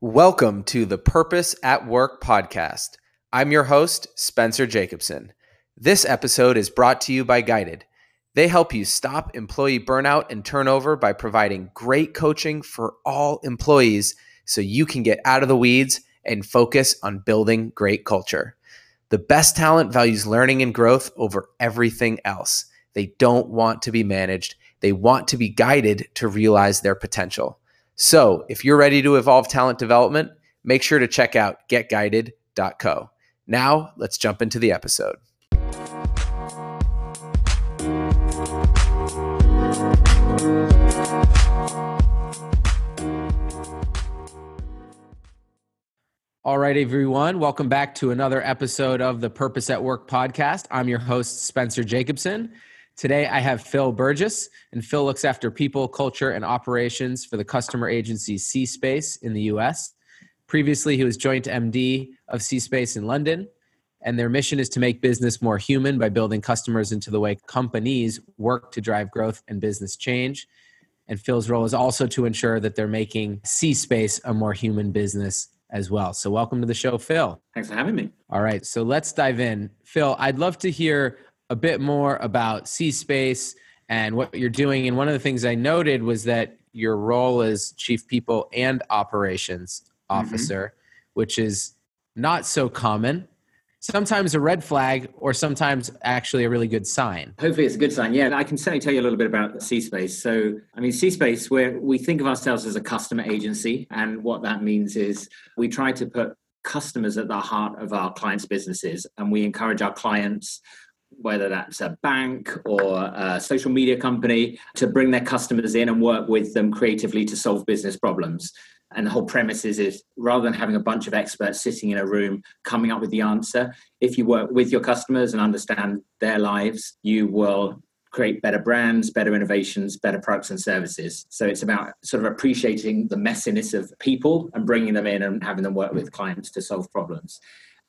Welcome to the Purpose at Work podcast. I'm your host, Spencer Jacobson. This episode is brought to you by Guided. They help you stop employee burnout and turnover by providing great coaching for all employees so you can get out of the weeds and focus on building great culture. The best talent values learning and growth over everything else. They don't want to be managed. They want to be guided to realize their potential. So if you're ready to evolve talent development, make sure to check out getguided.co. Now let's jump into the episode. All right, everyone. Welcome back to another episode of the Purpose at Work podcast. I'm your host, Spencer Jacobson. Today, I have Phil Burgess, and Phil looks after people, culture, and operations for the customer agency C Space in the US. Previously, he was joint MD of C Space in London, and their mission is to make business more human by building customers into the way companies work to drive growth and business change. And Phil's role is also to ensure that they're making C Space a more human business as well. So welcome to the show, Phil. Thanks for having me. All right, so let's dive in. Phil, I'd love to hear a bit more about C Space and what you're doing. And one of the things I noted was that your role is Chief People and Operations Officer, which is not so common. Sometimes a red flag, or sometimes actually a really good sign. Hopefully it's a good sign. Yeah, I can certainly tell you a little bit about C Space. So, C Space, where we think of ourselves as a customer agency. And what that means is we try to put customers at the heart of our clients' businesses. And we encourage our clients, whether that's a bank or a social media company, to bring their customers in and work with them creatively to solve business problems. And the whole premise is rather than having a bunch of experts sitting in a room coming up with the answer, if you work with your customers and understand their lives, you will create better brands, better innovations, better products and services. So it's about sort of appreciating the messiness of people and bringing them in and having them work with clients to solve problems.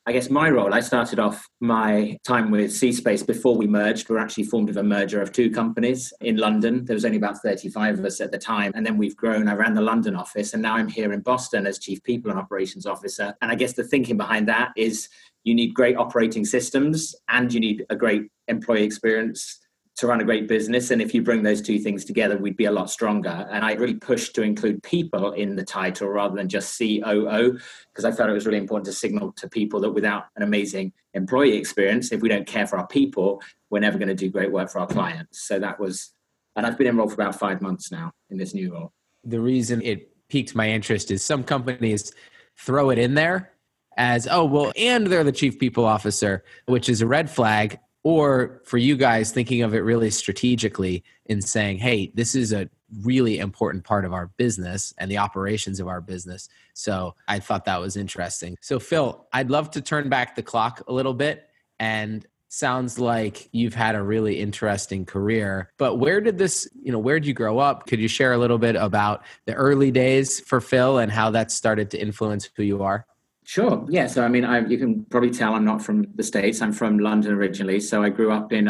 I guess my role, I started off my time with C Space before we merged. We were actually formed of a merger of two companies in London. There was only about 35 of us at the time. And then we've grown. I ran the London office, and now I'm here in Boston as Chief People and Operations Officer. And I guess the thinking behind that is you need great operating systems and you need a great employee experience to run a great business. And if you bring those two things together, we'd be a lot stronger. And I really pushed to include people in the title rather than just COO, because I felt it was really important to signal to people that without an amazing employee experience, if we don't care for our people, we're never going to do great work for our clients. So that was, and I've been enrolled for about 5 months now in this new role. The reason it piqued my interest is some companies throw it in there as, and they're the Chief People Officer, which is a red flag. Or for you guys, thinking of it really strategically in saying, hey, this is a really important part of our business and the operations of our business. So I thought that was interesting. So Phil, I'd love to turn back the clock a little bit. And sounds like you've had a really interesting career, but where did you grow up? Could you share a little bit about the early days for Phil and how that started to influence who you are? Sure. Yeah. So, you can probably tell I'm not from the States. I'm from London originally. So I grew up in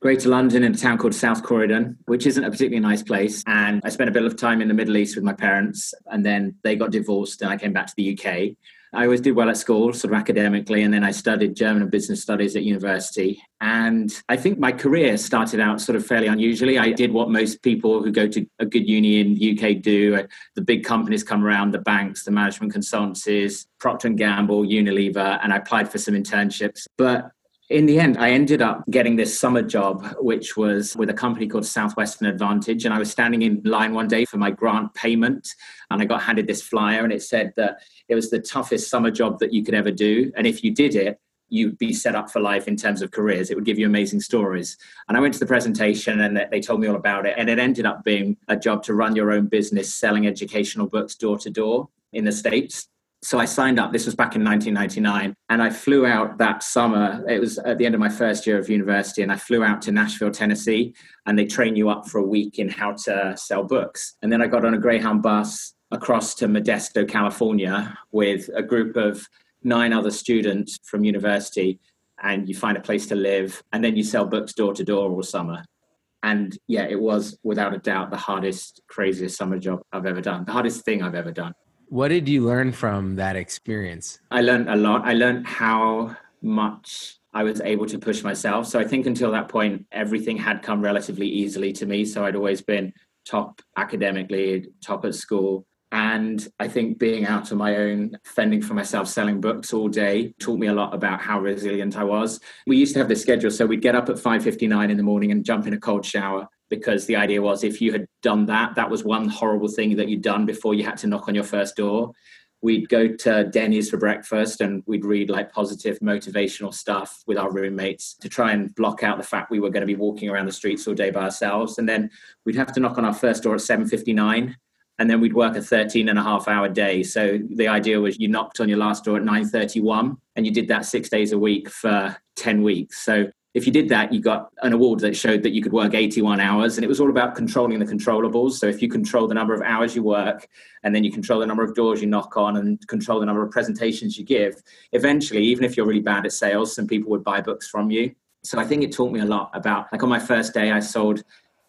Greater London in a town called South Croydon, which isn't a particularly nice place. And I spent a bit of time in the Middle East with my parents, and then they got divorced and I came back to the UK. I always did well at school, sort of academically, and then I studied German and business studies at university. And I think my career started out sort of fairly unusually. I did what most people who go to a good uni in the UK do. The big companies come around, the banks, the management consultancies, Procter & Gamble, Unilever, and I applied for some internships. But in the end, I ended up getting this summer job, which was with a company called Southwestern Advantage. And I was standing in line one day for my grant payment, and I got handed this flyer, and it said that it was the toughest summer job that you could ever do. And if you did it, you'd be set up for life in terms of careers. It would give you amazing stories. And I went to the presentation and they told me all about it. And it ended up being a job to run your own business, selling educational books door to door in the States. So I signed up. This was back in 1999. And I flew out that summer. It was at the end of my first year of university. And I flew out to Nashville, Tennessee. And they train you up for a week in how to sell books. And then I got on a Greyhound bus across to Modesto, California, with a group of 9 other students from university. And you find a place to live. And then you sell books door to door all summer. And yeah, it was without a doubt the hardest, craziest summer job I've ever done. The hardest thing I've ever done. What did you learn from that experience? I learned a lot. I learned how much I was able to push myself. So I think until that point, everything had come relatively easily to me. So I'd always been top academically, top at school. And I think being out on my own, fending for myself, selling books all day, taught me a lot about how resilient I was. We used to have this schedule. So we'd get up at 5:59 in the morning and jump in a cold shower, because the idea was if you had done that, that was one horrible thing that you'd done before you had to knock on your first door. We'd go to Denny's for breakfast and we'd read like positive motivational stuff with our roommates to try and block out the fact we were going to be walking around the streets all day by ourselves. And then we'd have to knock on our first door at 7:59. And then we'd work a 13.5-hour day. So the idea was you knocked on your last door at 9:31 and you did that 6 days a week for 10 weeks. So if you did that, you got an award that showed that you could work 81 hours. And it was all about controlling the controllables. So if you control the number of hours you work, and then you control the number of doors you knock on and control the number of presentations you give, eventually, even if you're really bad at sales, some people would buy books from you. So I think it taught me a lot about, like on my first day, I sold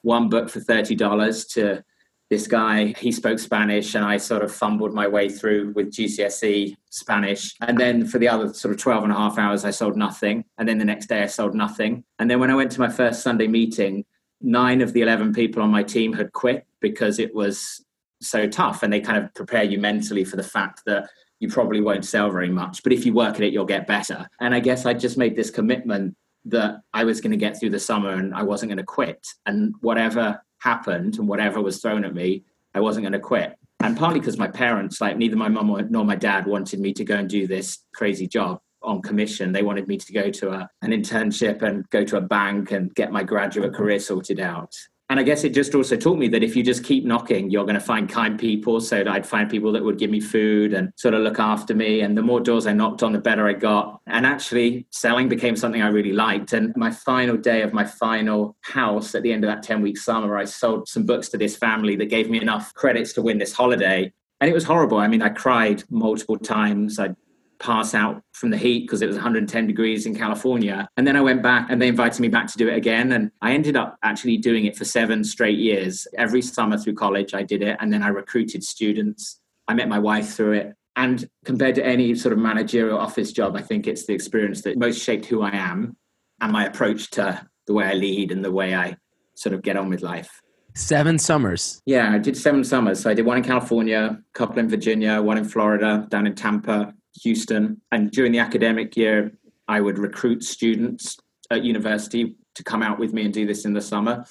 one book for $30 to this guy. He spoke Spanish and I sort of fumbled my way through with GCSE Spanish. And then for the other sort of 12.5 hours, I sold nothing. And then the next day I sold nothing. And then when I went to my first Sunday meeting, 9 of the 11 people on my team had quit because it was so tough. And they kind of prepare you mentally for the fact that you probably won't sell very much, but if you work at it, you'll get better. And I guess I just made this commitment that I was going to get through the summer and I wasn't going to quit. And whatever happened and whatever was thrown at me, I wasn't going to quit. And partly because my parents, like neither my mum nor my dad wanted me to go and do this crazy job on commission. They wanted me to go to an internship and go to a bank and get my graduate career sorted out. And I guess it just also taught me that if you just keep knocking, you're going to find kind people. So I'd find people that would give me food and sort of look after me. And the more doors I knocked on, the better I got. And actually, selling became something I really liked. And my final day of my final house at the end of that 10-week summer, I sold some books to this family that gave me enough credits to win this holiday. And it was horrible. I mean, I cried multiple times. I'd pass out from the heat because it was 110 degrees in California. And then I went back and they invited me back to do it again. And I ended up actually doing it for 7 straight years. Every summer through college, I did it. And then I recruited students. I met my wife through it. And compared to any sort of managerial office job, I think it's the experience that most shaped who I am and my approach to the way I lead and the way I sort of get on with life. 7 summers. Yeah, I did 7 summers. So I did one in California, a couple in Virginia, one in Florida, down in Tampa, Houston. And during the academic year, I would recruit students at university to come out with me and do this in the summer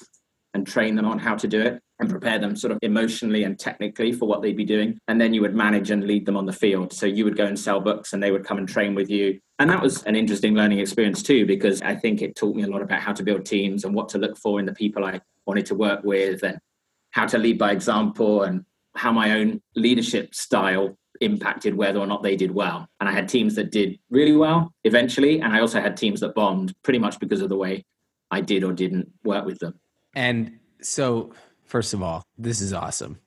and train them on how to do it and prepare them sort of emotionally and technically for what they'd be doing. And then you would manage and lead them on the field. So you would go and sell books and they would come and train with you. And that was an interesting learning experience too, because I think it taught me a lot about how to build teams and what to look for in the people I wanted to work with and how to lead by example and how my own leadership style impacted whether or not they did well. And I had teams that did really well eventually. And I also had teams that bombed pretty much because of the way I did or didn't work with them. And so first of all, this is awesome.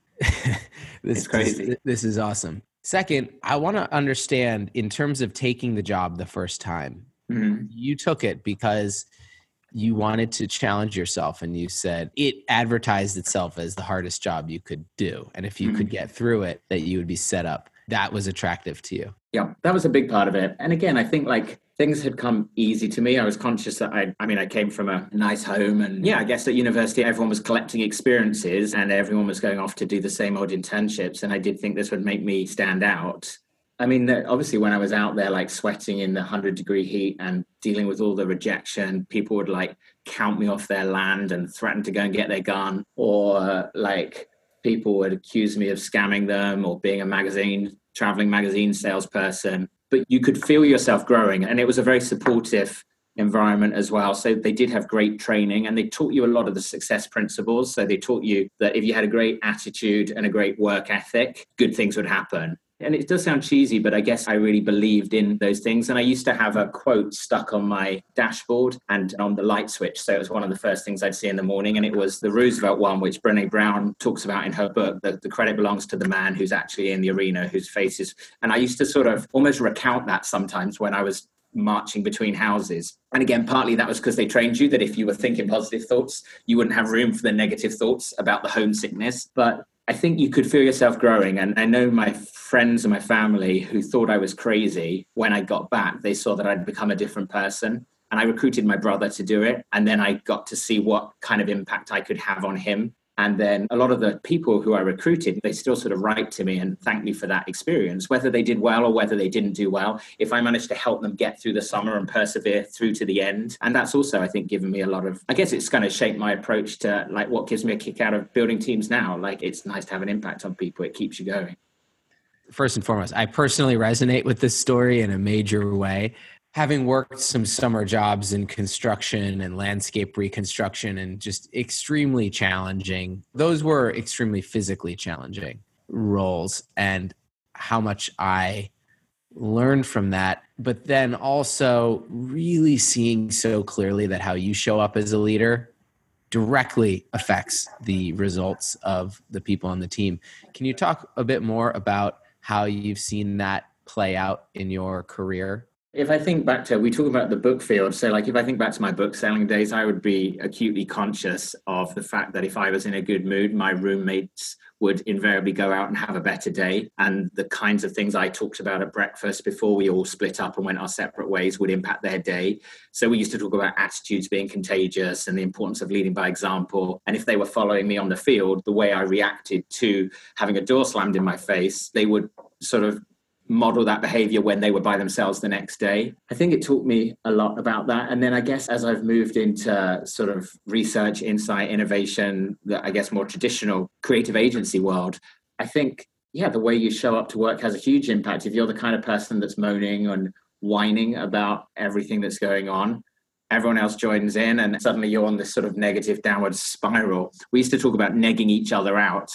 It's crazy. This is awesome. Second, I want to understand in terms of taking the job the first time, you took it because you wanted to challenge yourself and you said it advertised itself as the hardest job you could do. And if you could get through it, that you would be set up. That was attractive to you. Yeah, that was a big part of it. And again, I think like things had come easy to me. I was conscious that I came from a nice home and I guess at university, everyone was collecting experiences and everyone was going off to do the same old internships. And I did think this would make me stand out. I mean, obviously when I was out there like sweating in the 100-degree heat and dealing with all the rejection, people would like count me off their land and threaten to go and get their gun or like people would accuse me of scamming them or being a traveling magazine salesperson, but you could feel yourself growing. And it was a very supportive environment as well. So they did have great training and they taught you a lot of the success principles. So they taught you that if you had a great attitude and a great work ethic, good things would happen. And it does sound cheesy, but I guess I really believed in those things. And I used to have a quote stuck on my dashboard and on the light switch. So it was one of the first things I'd see in the morning. And it was the Roosevelt one, which Brené Brown talks about in her book, that the credit belongs to the man who's actually in the arena, whose face is. And I used to sort of almost recount that sometimes when I was marching between houses. And again, partly that was because they trained you that if you were thinking positive thoughts, you wouldn't have room for the negative thoughts about the homesickness. But I think you could feel yourself growing. And I know my friends and my family who thought I was crazy. When I got back, they saw that I'd become a different person. And I recruited my brother to do it. And then I got to see what kind of impact I could have on him. And then a lot of the people who I recruited, they still sort of write to me and thank me for that experience, whether they did well or whether they didn't do well. If I managed to help them get through the summer and persevere through to the end. And that's also, I think, given me a lot of, I guess it's kind of shaped my approach to like what gives me a kick out of building teams now. Like it's nice to have an impact on people. It keeps you going. First and foremost, I personally resonate with this story in a major way. Having worked some summer jobs in construction and landscape reconstruction and just extremely challenging, those were extremely physically challenging roles, and how much I learned from that. But then also really seeing so clearly that how you show up as a leader directly affects the results of the people on the team. Can you talk a bit more about how you've seen that play out in your career? If I think back to, we talk about the book field. So like, if I think back to my book selling days, I would be acutely conscious of the fact that if I was in a good mood, my roommates would invariably go out and have a better day. And the kinds of things I talked about at breakfast before we all split up and went our separate ways would impact their day. So we used to talk about attitudes being contagious and the importance of leading by example. And if they were following me on the field, the way I reacted to having a door slammed in my face, they would sort of model that behavior when they were by themselves the next day. I think it taught me a lot about that. And then I guess as I've moved into sort of research, insight, innovation, the, I guess more traditional creative agency world, I think, yeah, the way you show up to work has a huge impact. If you're the kind of person that's moaning and whining about everything that's going on, everyone else joins in and suddenly you're on this sort of negative downward spiral. We used to talk about negging each other out.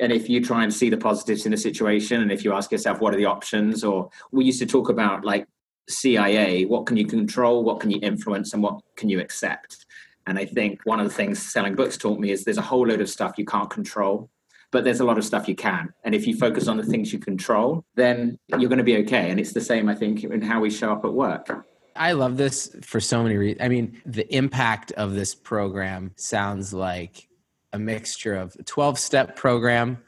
And if you try and see the positives in a situation, and if you ask yourself, what are the options? Or we used to talk about like CIA, what can you control, what can you influence, and what can you accept? And I think one of the things selling books taught me is there's a whole load of stuff you can't control, but there's a lot of stuff you can. And if you focus on the things you control, then you're going to be okay. And it's the same, I think, in how we show up at work. I love this for so many reasons. I mean, the impact of this program sounds like a mixture of a 12-step program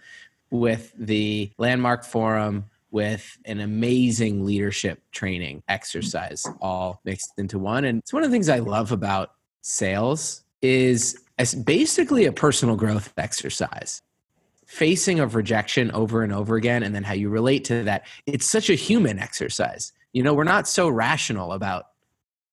with the Landmark Forum, with an amazing leadership training exercise all mixed into one. And it's one of the things I love about sales is it's basically a personal growth exercise. Facing of rejection over and over again, and then how you relate to that. It's such a human exercise. You know, we're not so rational about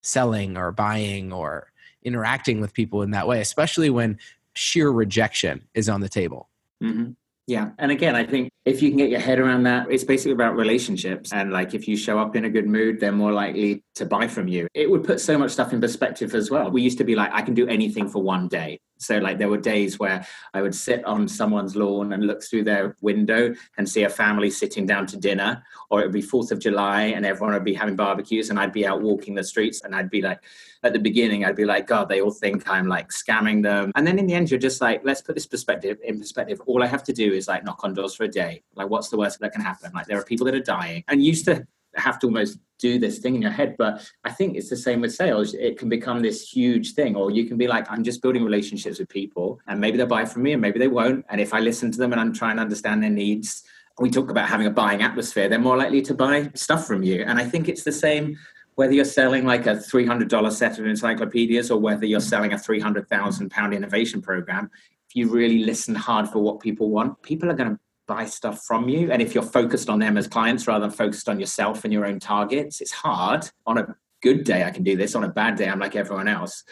selling or buying or interacting with people in that way, especially when sheer rejection is on the table. Mm-hmm. Yeah. And again, I think if you can get your head around that, it's basically about relationships. And like, if you show up in a good mood, they're more likely to buy from you. It would put so much stuff in perspective as well. We used to be like, I can do anything for one day. So like there were days where I would sit on someone's lawn and look through their window and see a family sitting down to dinner, or it would be 4th of July and everyone would be having barbecues and I'd be out walking the streets. And I'd be like, at the beginning, I'd be like, God, they all think I'm like scamming them. And then in the end, you're just like, let's put this in perspective. All I have to do is like knock on doors for a day. Like, what's the worst that can happen? Like, there are people that are dying. And you used to have to almost do this thing in your head. But I think it's the same with sales. It can become this huge thing, or you can be like, I'm just building relationships with people and maybe they'll buy from me and maybe they won't. And if I listen to them and I'm trying to understand their needs, we talk about having a buying atmosphere, they're more likely to buy stuff from you. And I think it's the same whether you're selling like a $300 set of encyclopedias or whether you're selling a £300,000 innovation program. If you really listen hard for what people want, people are going to buy stuff from you. And if you're focused on them as clients rather than focused on yourself and your own targets, it's hard. On a good day, I can do this. On a bad day, I'm like everyone else.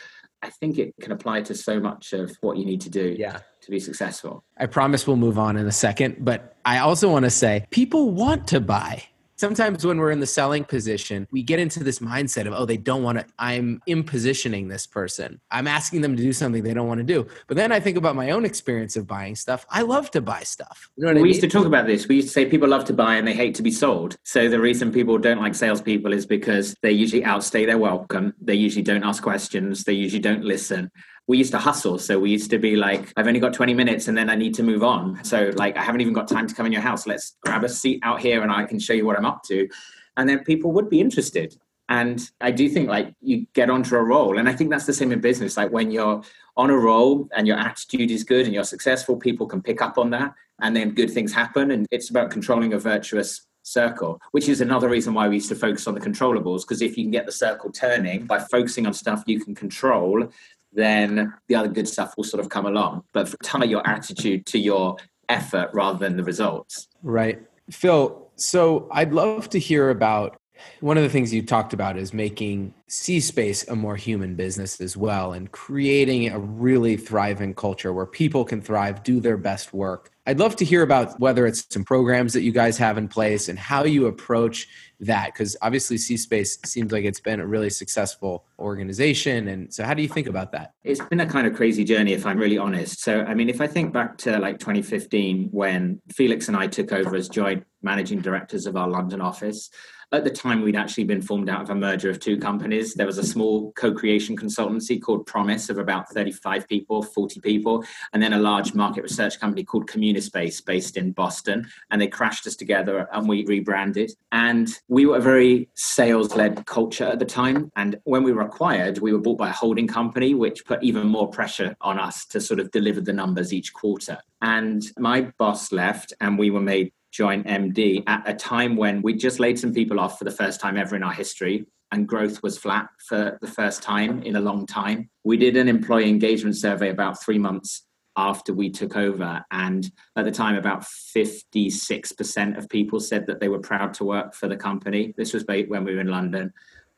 I think it can apply to so much of what you need to do to be successful. I promise we'll move on in a second, but I also want to say people want to buy. Sometimes when we're in the selling position, we get into this mindset of, oh, they don't want to, I'm impositioning this person. I'm asking them to do something they don't want to do. But then I think about my own experience of buying stuff. I love to buy stuff. You know what I mean? We used to talk about this. We used to say people love to buy and they hate to be sold. So the reason people don't like salespeople is because they usually outstay their welcome. They usually don't ask questions. They usually don't listen. We used to hustle. So we used to be like, I've only got 20 minutes and then I need to move on. So like, I haven't even got time to come in your house. Let's grab a seat out here and I can show you what I'm up to. And then people would be interested. And I do think like you get onto a roll. And I think that's the same in business. Like when you're on a roll and your attitude is good and you're successful, people can pick up on that. and then good things happen. And it's about controlling a virtuous circle, which is another reason why we used to focus on the controllables, because if you can get the circle turning by focusing on stuff you can control, then the other good stuff will sort of come along. But tailor your attitude to your effort rather than the results. Right. Phil, so I'd love to hear about one of the things you talked about is making C Space a more human business as well, and creating a really thriving culture where people can thrive, do their best work. I'd love to hear about whether it's some programs that you guys have in place and how you approach that, because obviously C Space seems like it's been a really successful organization. And so how do you think about that? It's been a kind of crazy journey, if I'm really honest. So, I mean, if I think back to like 2015, when Felix and I took over as joint managing directors of our London office, at the time, we'd actually been formed out of a merger of two companies. There was a small co-creation consultancy called Promise of about 35 people, 40 people, and then a large market research company called Communispace based in Boston. And they crashed us together and we rebranded. And we were a very sales-led culture at the time. And when we were acquired, we were bought by a holding company, which put even more pressure on us to sort of deliver the numbers each quarter. And my boss left and we were made joint MD at a time when we just laid some people off for the first time ever in our history, and growth was flat for the first time in a long time. We did an employee engagement survey about 3 months after we took over, and at the time about 56% of people said that they were proud to work for the company. This was when we were in London.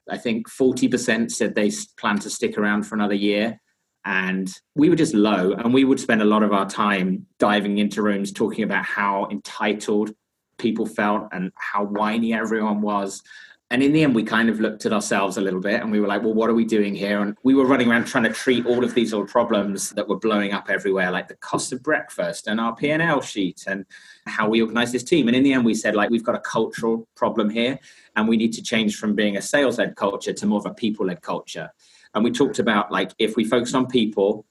I think 40% said they planned to stick around for another year. And we were just low, and we would spend a lot of our time diving into rooms talking about how entitled people felt and how whiny everyone was. And in the end, we kind of looked at ourselves a little bit and we were like, well, what are we doing here? And we were running around trying to treat all of these little problems that were blowing up everywhere, like the cost of breakfast and our P&L sheet and how we organize this team. And in the end, we said, like, we've got a cultural problem here and we need to change from being a sales-led culture to more of a people-led culture. And we talked about, like, if we focus on people,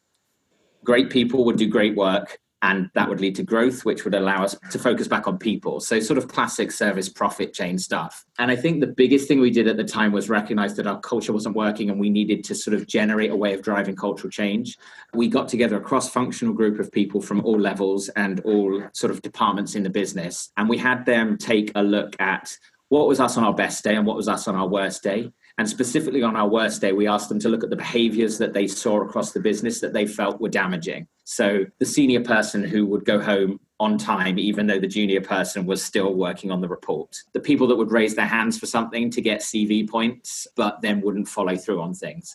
great people would do great work, and that would lead to growth, which would allow us to focus back on people. So sort of classic service profit chain stuff. And I think the biggest thing we did at the time was recognize that our culture wasn't working and we needed to sort of generate a way of driving cultural change. We got together a cross-functional group of people from all levels and all sort of departments in the business. And we had them take a look at what was us on our best day and what was us on our worst day. And specifically on our worst day, we asked them to look at the behaviors that they saw across the business that they felt were damaging. So the senior person who would go home on time, even though the junior person was still working on the report. The people that would raise their hands for something to get CV points, but then wouldn't follow through on things.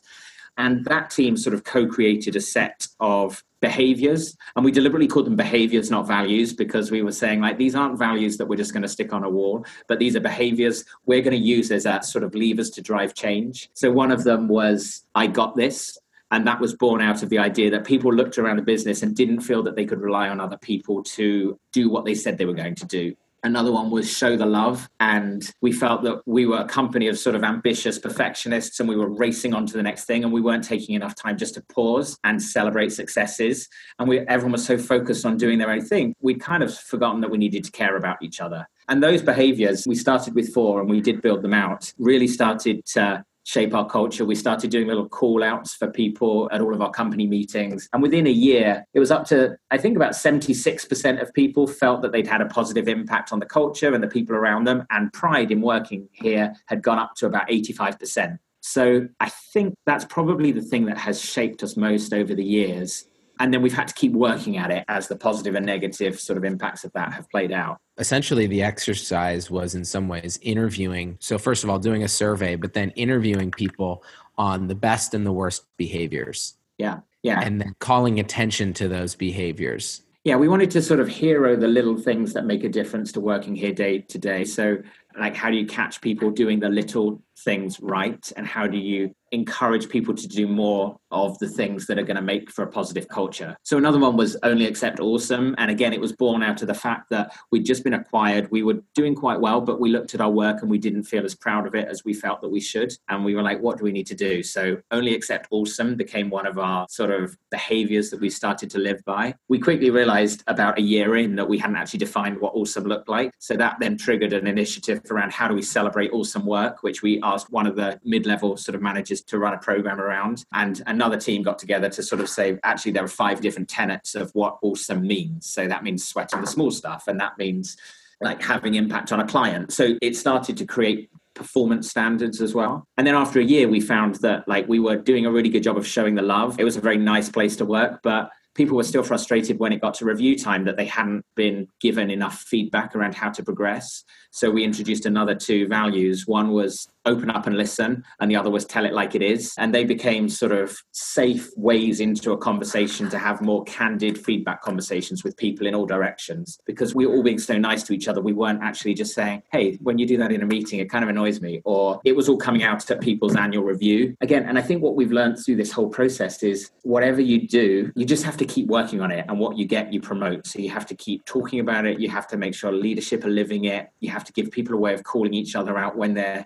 And that team sort of co-created a set of behaviors. And we deliberately called them behaviors, not values, because we were saying, like, these aren't values that we're just going to stick on a wall, but these are behaviors we're going to use as our sort of levers to drive change. So one of them was, I got this. And that was born out of the idea that people looked around the business and didn't feel that they could rely on other people to do what they said they were going to do. Another one was show the love. And we felt that we were a company of sort of ambitious perfectionists and we were racing on to the next thing and we weren't taking enough time just to pause and celebrate successes. And everyone was so focused on doing their own thing. We'd kind of forgotten that we needed to care about each other. And those behaviors, we started with 4 and we did build them out, really started to shape our culture. We started doing little call outs for people at all of our company meetings. And within a year, it was up to, I think, about 76% of people felt that they'd had a positive impact on the culture and the people around them. And pride in working here had gone up to about 85%. So I think that's probably the thing that has shaped us most over the years. And then we've had to keep working at it as the positive and negative sort of impacts of that have played out. Essentially, the exercise was in some ways interviewing. So first of all, doing a survey, but then interviewing people on the best and the worst behaviors. Yeah. And then calling attention to those behaviors. Yeah, we wanted to sort of hero the little things that make a difference to working here day to day. So, like, how do you catch people doing the little things right? And how do you encourage people to do more of the things that are going to make for a positive culture? So another one was only accept awesome. And again, it was born out of the fact that we'd just been acquired. We were doing quite well, but we looked at our work and we didn't feel as proud of it as we felt that we should. And we were like, what do we need to do? So only accept awesome became one of our sort of behaviors that we started to live by. We quickly realized about a year in that we hadn't actually defined what awesome looked like. So that then triggered an initiative around how do we celebrate awesome work, which we asked one of the mid-level sort of managers to run a program around, and another team got together to sort of say, actually, there are 5 different tenets of what awesome means. So that means sweating the small stuff, and that means like having impact on a client. So it started to create performance standards as well. And then after a year, we found that like we were doing a really good job of showing the love. It was a very nice place to work, but people were still frustrated when it got to review time that they hadn't been given enough feedback around how to progress. So we introduced another 2 values. One was open up and listen, and the other was tell it like it is. And they became sort of safe ways into a conversation to have more candid feedback conversations with people in all directions, because we were all being so nice to each other. We weren't actually just saying, hey, when you do that in a meeting, it kind of annoys me, or it was all coming out at people's annual review. Again, and I think what we've learned through this whole process is whatever you do, you just have to keep working on it, and what you get, you promote. So you have to keep talking about it. You have to make sure leadership are living it. You have to give people a way of calling each other out when they're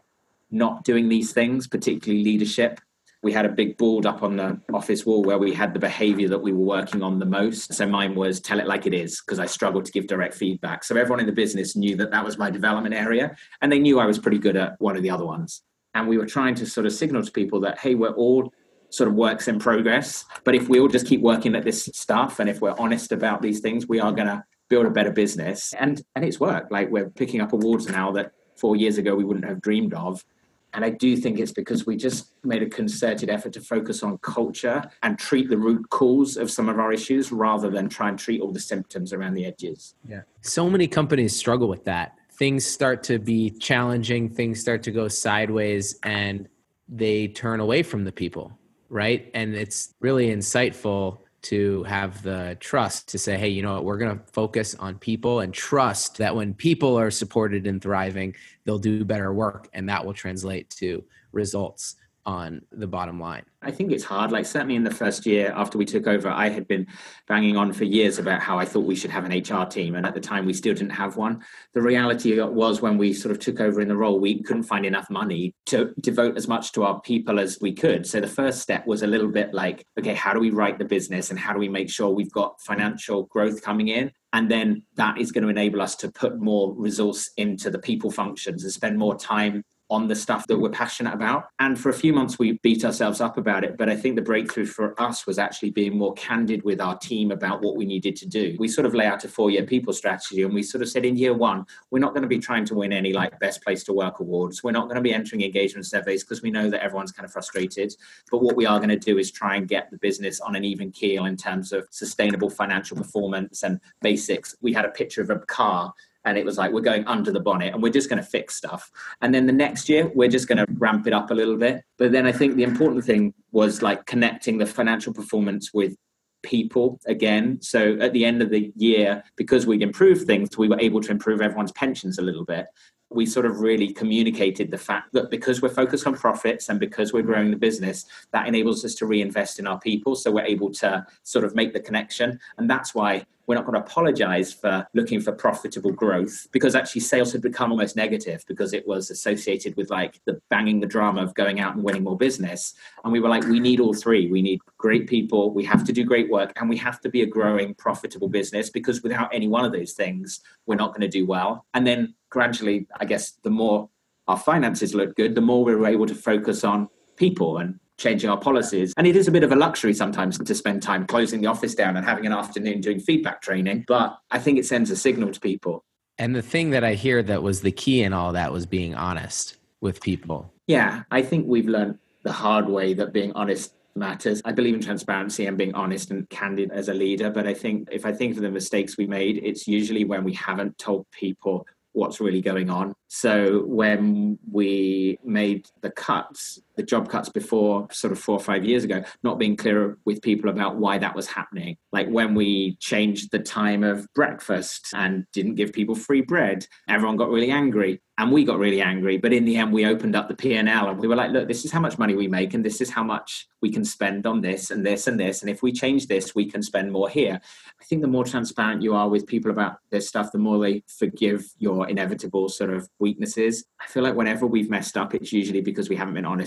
not doing these things, particularly leadership. We had a big board up on the office wall where we had the behavior that we were working on the most. So mine was tell it like it is, because I struggled to give direct feedback. So everyone in the business knew that that was my development area, and they knew I was pretty good at one of the other ones. And we were trying to sort of signal to people that, hey, we're all sort of works in progress. But if we all just keep working at this stuff, and if we're honest about these things, we are going to build a better business. And it's worked. Like, we're picking up awards now that 4 years ago we wouldn't have dreamed of. And I do think it's because we just made a concerted effort to focus on culture and treat the root cause of some of our issues rather than try and treat all the symptoms around the edges. Yeah. So many companies struggle with that. Things start to be challenging. Things start to go sideways, and they turn away from the people. Right. And it's really insightful to have the trust to say, hey, you know what, we're going to focus on people, and trust that when people are supported and thriving, they'll do better work, and that will translate to results on the bottom line. I think it's hard. Like, certainly in the first year after we took over, I had been banging on for years about how I thought we should have an HR team. And at the time, we still didn't have one. The reality was, when we sort of took over in the role, we couldn't find enough money to devote as much to our people as we could. So the first step was a little bit like, okay, how do we right the business, and how do we make sure we've got financial growth coming in? And then that is going to enable us to put more resource into the people functions and spend more time on the stuff that we're passionate about. And for a few months, we beat ourselves up about it. But I think the breakthrough for us was actually being more candid with our team about what we needed to do. We sort of lay out a 4-year people strategy, and we sort of said in year 1, we're not going to be trying to win any like best place to work awards. We're not going to be entering engagement surveys, because we know that everyone's kind of frustrated. But what we are going to do is try and get the business on an even keel in terms of sustainable financial performance and basics. We had a picture of a car, and it was like, we're going under the bonnet, and we're just going to fix stuff. And then the next year, we're just going to ramp it up a little bit. But then I think the important thing was like connecting the financial performance with people again. So at the end of the year, because we'd improved things, we were able to improve everyone's pensions a little bit. We sort of really communicated the fact that because we're focused on profits and because we're growing the business, that enables us to reinvest in our people. So we're able to sort of make the connection. And that's why we're not going to apologize for looking for profitable growth, because actually sales had become almost negative because it was associated with like the banging the drum of going out and winning more business. And we were like, we need all three. We need great people. We have to do great work, and we have to be a growing, profitable business, because without any one of those things, we're not going to do well. And then gradually, I guess, the more our finances looked good, the more we were able to focus on people and changing our policies. And it is a bit of a luxury sometimes to spend time closing the office down and having an afternoon doing feedback training. But I think it sends a signal to people. And the thing that I hear that was the key in all that was being honest with people. Yeah, I think we've learned the hard way that being honest matters. I believe in transparency and being honest and candid as a leader. But I think if I think of the mistakes we made, it's usually when we haven't told people what's really going on. So when we made the cuts, the job cuts before sort of 4 or 5 years ago, not being clear with people about why that was happening. Like when we changed the time of breakfast and didn't give people free bread, everyone got really angry. And we got really angry, but in the end, we opened up the P&L and we were like, look, this is how much money we make, and this is how much we can spend on this and this and this. And if we change this, we can spend more here. I think the more transparent you are with people about this stuff, the more they forgive your inevitable sort of weaknesses. I feel like whenever we've messed up, it's usually because we haven't been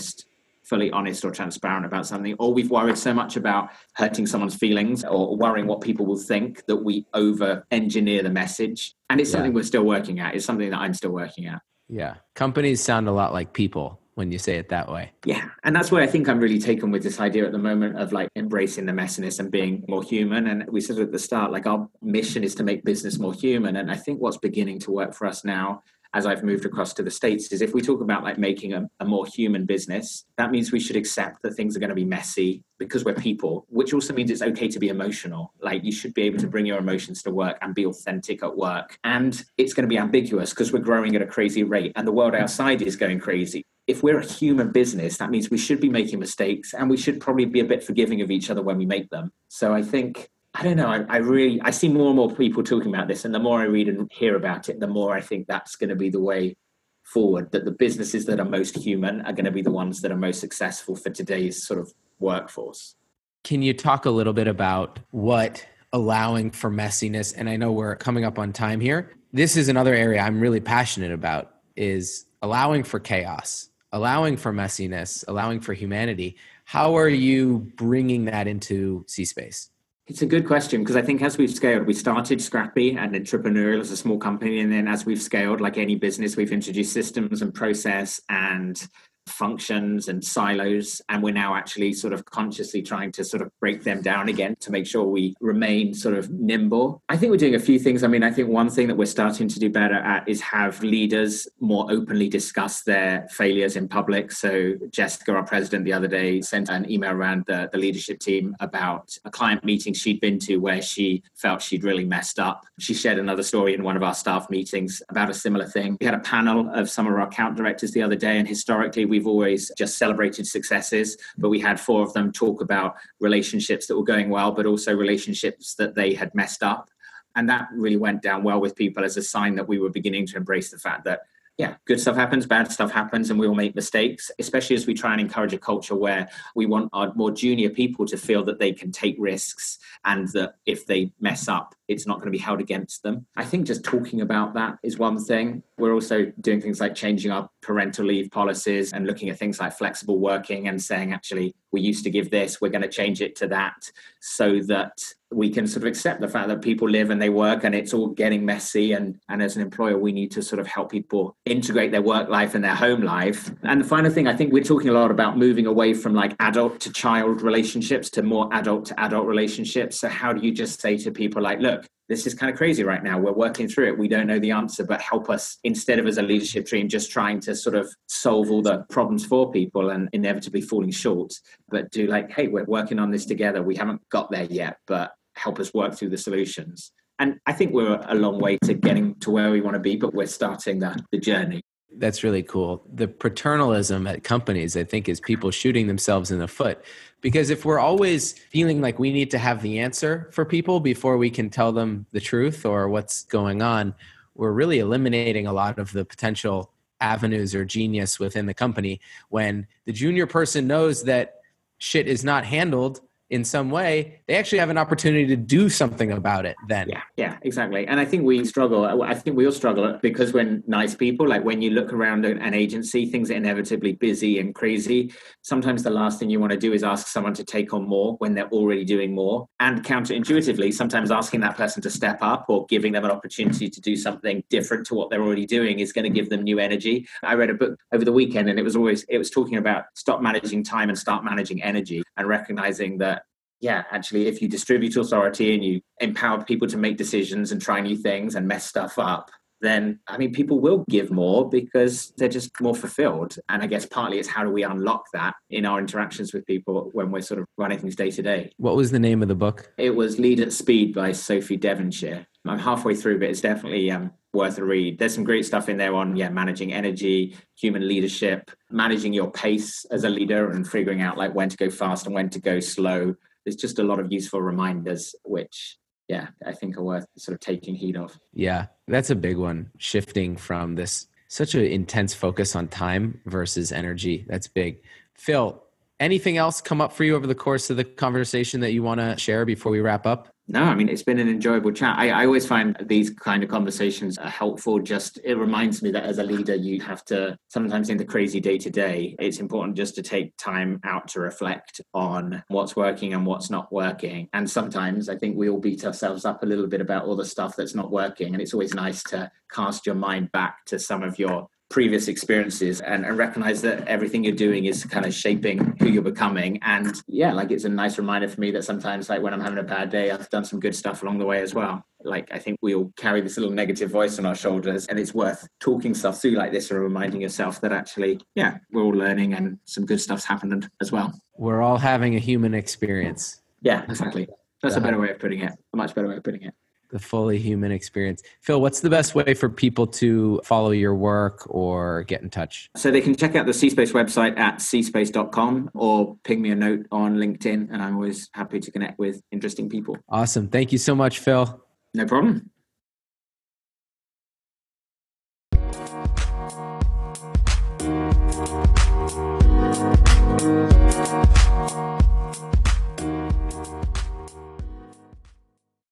fully honest or transparent about something, or we've worried so much about hurting someone's feelings or worrying what people will think that we over engineer the message. And it's something we're still working at. It's something that I'm still working at. Yeah. Companies sound a lot like people when you say it that way. Yeah. And that's where I think I'm really taken with this idea at the moment of like embracing the messiness and being more human. And we said at the start, like our mission is to make business more human. And I think what's beginning to work for us now, as I've moved across to the States, is if we talk about like making a more human business, that means we should accept that things are going to be messy because we're people, which also means it's okay to be emotional. Like you should be able to bring your emotions to work and be authentic at work. And it's going to be ambiguous because we're growing at a crazy rate and the world outside is going crazy. If we're a human business, that means we should be making mistakes and we should probably be a bit forgiving of each other when we make them. So I think, I don't know, I see more and more people talking about this, and the more I read and hear about it, the more I think that's going to be the way forward, that the businesses that are most human are going to be the ones that are most successful for today's sort of workforce. Can you talk a little bit about what allowing for messiness, and I know we're coming up on time here, this is another area I'm really passionate about, is allowing for chaos, allowing for messiness, allowing for humanity. How are you bringing that into C Space? It's a good question, because I think as we've scaled, we started scrappy and entrepreneurial as a small company. And then as we've scaled, like any business, we've introduced systems and process and functions and silos. And we're now actually sort of consciously trying to sort of break them down again to make sure we remain sort of nimble. I think we're doing a few things. I mean, I think one thing that we're starting to do better at is have leaders more openly discuss their failures in public. So Jessica, our president, the other day sent an email around the leadership team about a client meeting she'd been to where she felt she'd really messed up. She shared another story in one of our staff meetings about a similar thing. We had a panel of some of our account directors the other day, and historically, we've always just celebrated successes, but we had four of them talk about relationships that were going well, but also relationships that they had messed up. And that really went down well with people as a sign that we were beginning to embrace the fact that, yeah, good stuff happens, bad stuff happens, and we all make mistakes, especially as we try and encourage a culture where we want our more junior people to feel that they can take risks and that if they mess up, it's not going to be held against them. I think just talking about that is one thing. We're also doing things like changing our parental leave policies and looking at things like flexible working and saying, actually, we used to give this, we're going to change it to that, so that we can sort of accept the fact that people live and they work and it's all getting messy. And as an employer, we need to sort of help people integrate their work life and their home life. And the final thing, I think we're talking a lot about moving away from like adult to child relationships to more adult to adult relationships. So how do you just say to people like, look, this is kind of crazy right now. We're working through it. We don't know the answer, but help us, instead of as a leadership team, just trying to sort of solve all the problems for people and inevitably falling short, but do like, hey, we're working on this together. We haven't got there yet, but help us work through the solutions. And I think we're a long way to getting to where we want to be, but we're starting the journey. That's really cool. The paternalism at companies, I think, is people shooting themselves in the foot. Because if we're always feeling like we need to have the answer for people before we can tell them the truth or what's going on, we're really eliminating a lot of the potential avenues or genius within the company. When the junior person knows that shit is not handled in some way, they actually have an opportunity to do something about it then. Yeah, exactly. And I think we all struggle because we're nice people. Like when you look around an agency, things are inevitably busy and crazy. Sometimes the last thing you want to do is ask someone to take on more when they're already doing more. And counterintuitively, sometimes asking that person to step up or giving them an opportunity to do something different to what they're already doing is going to give them new energy. I read a book over the weekend, and it was talking about stop managing time and start managing energy, and recognizing that, yeah, actually, if you distribute authority and you empower people to make decisions and try new things and mess stuff up, then, I mean, people will give more because they're just more fulfilled. And I guess partly it's how do we unlock that in our interactions with people when we're sort of running things day to day. What was the name of the book? It was Lead at Speed by Sophie Devonshire. I'm halfway through, but it's definitely worth a read. There's some great stuff in there on managing energy, human leadership, managing your pace as a leader, and figuring out like when to go fast and when to go slow. There's just a lot of useful reminders, which, I think are worth sort of taking heed of. Yeah, that's a big one. Shifting from this, such an intense focus on time versus energy. That's big. Phil, anything else come up for you over the course of the conversation that you want to share before we wrap up? No, I mean, it's been an enjoyable chat. I always find these kind of conversations are helpful. Just, it reminds me that as a leader, you have to, sometimes in the crazy day to day, it's important just to take time out to reflect on what's working and what's not working. And sometimes I think we all beat ourselves up a little bit about all the stuff that's not working. And it's always nice to cast your mind back to some of your previous experiences and recognize that everything you're doing is kind of shaping who you're becoming. And yeah, like it's a nice reminder for me that sometimes like when I'm having a bad day, I've done some good stuff along the way as well. Like I think we all carry this little negative voice on our shoulders, and it's worth talking stuff through like this and reminding yourself that actually, yeah, we're all learning and some good stuff's happened as well. We're all having a human experience. Yeah, exactly. That's a better way of putting it. A much better way of putting it. The fully human experience. Phil, what's the best way for people to follow your work or get in touch? So they can check out the C Space website at cspace.com or ping me a note on LinkedIn, and I'm always happy to connect with interesting people. Awesome. Thank you so much, Phil. No problem.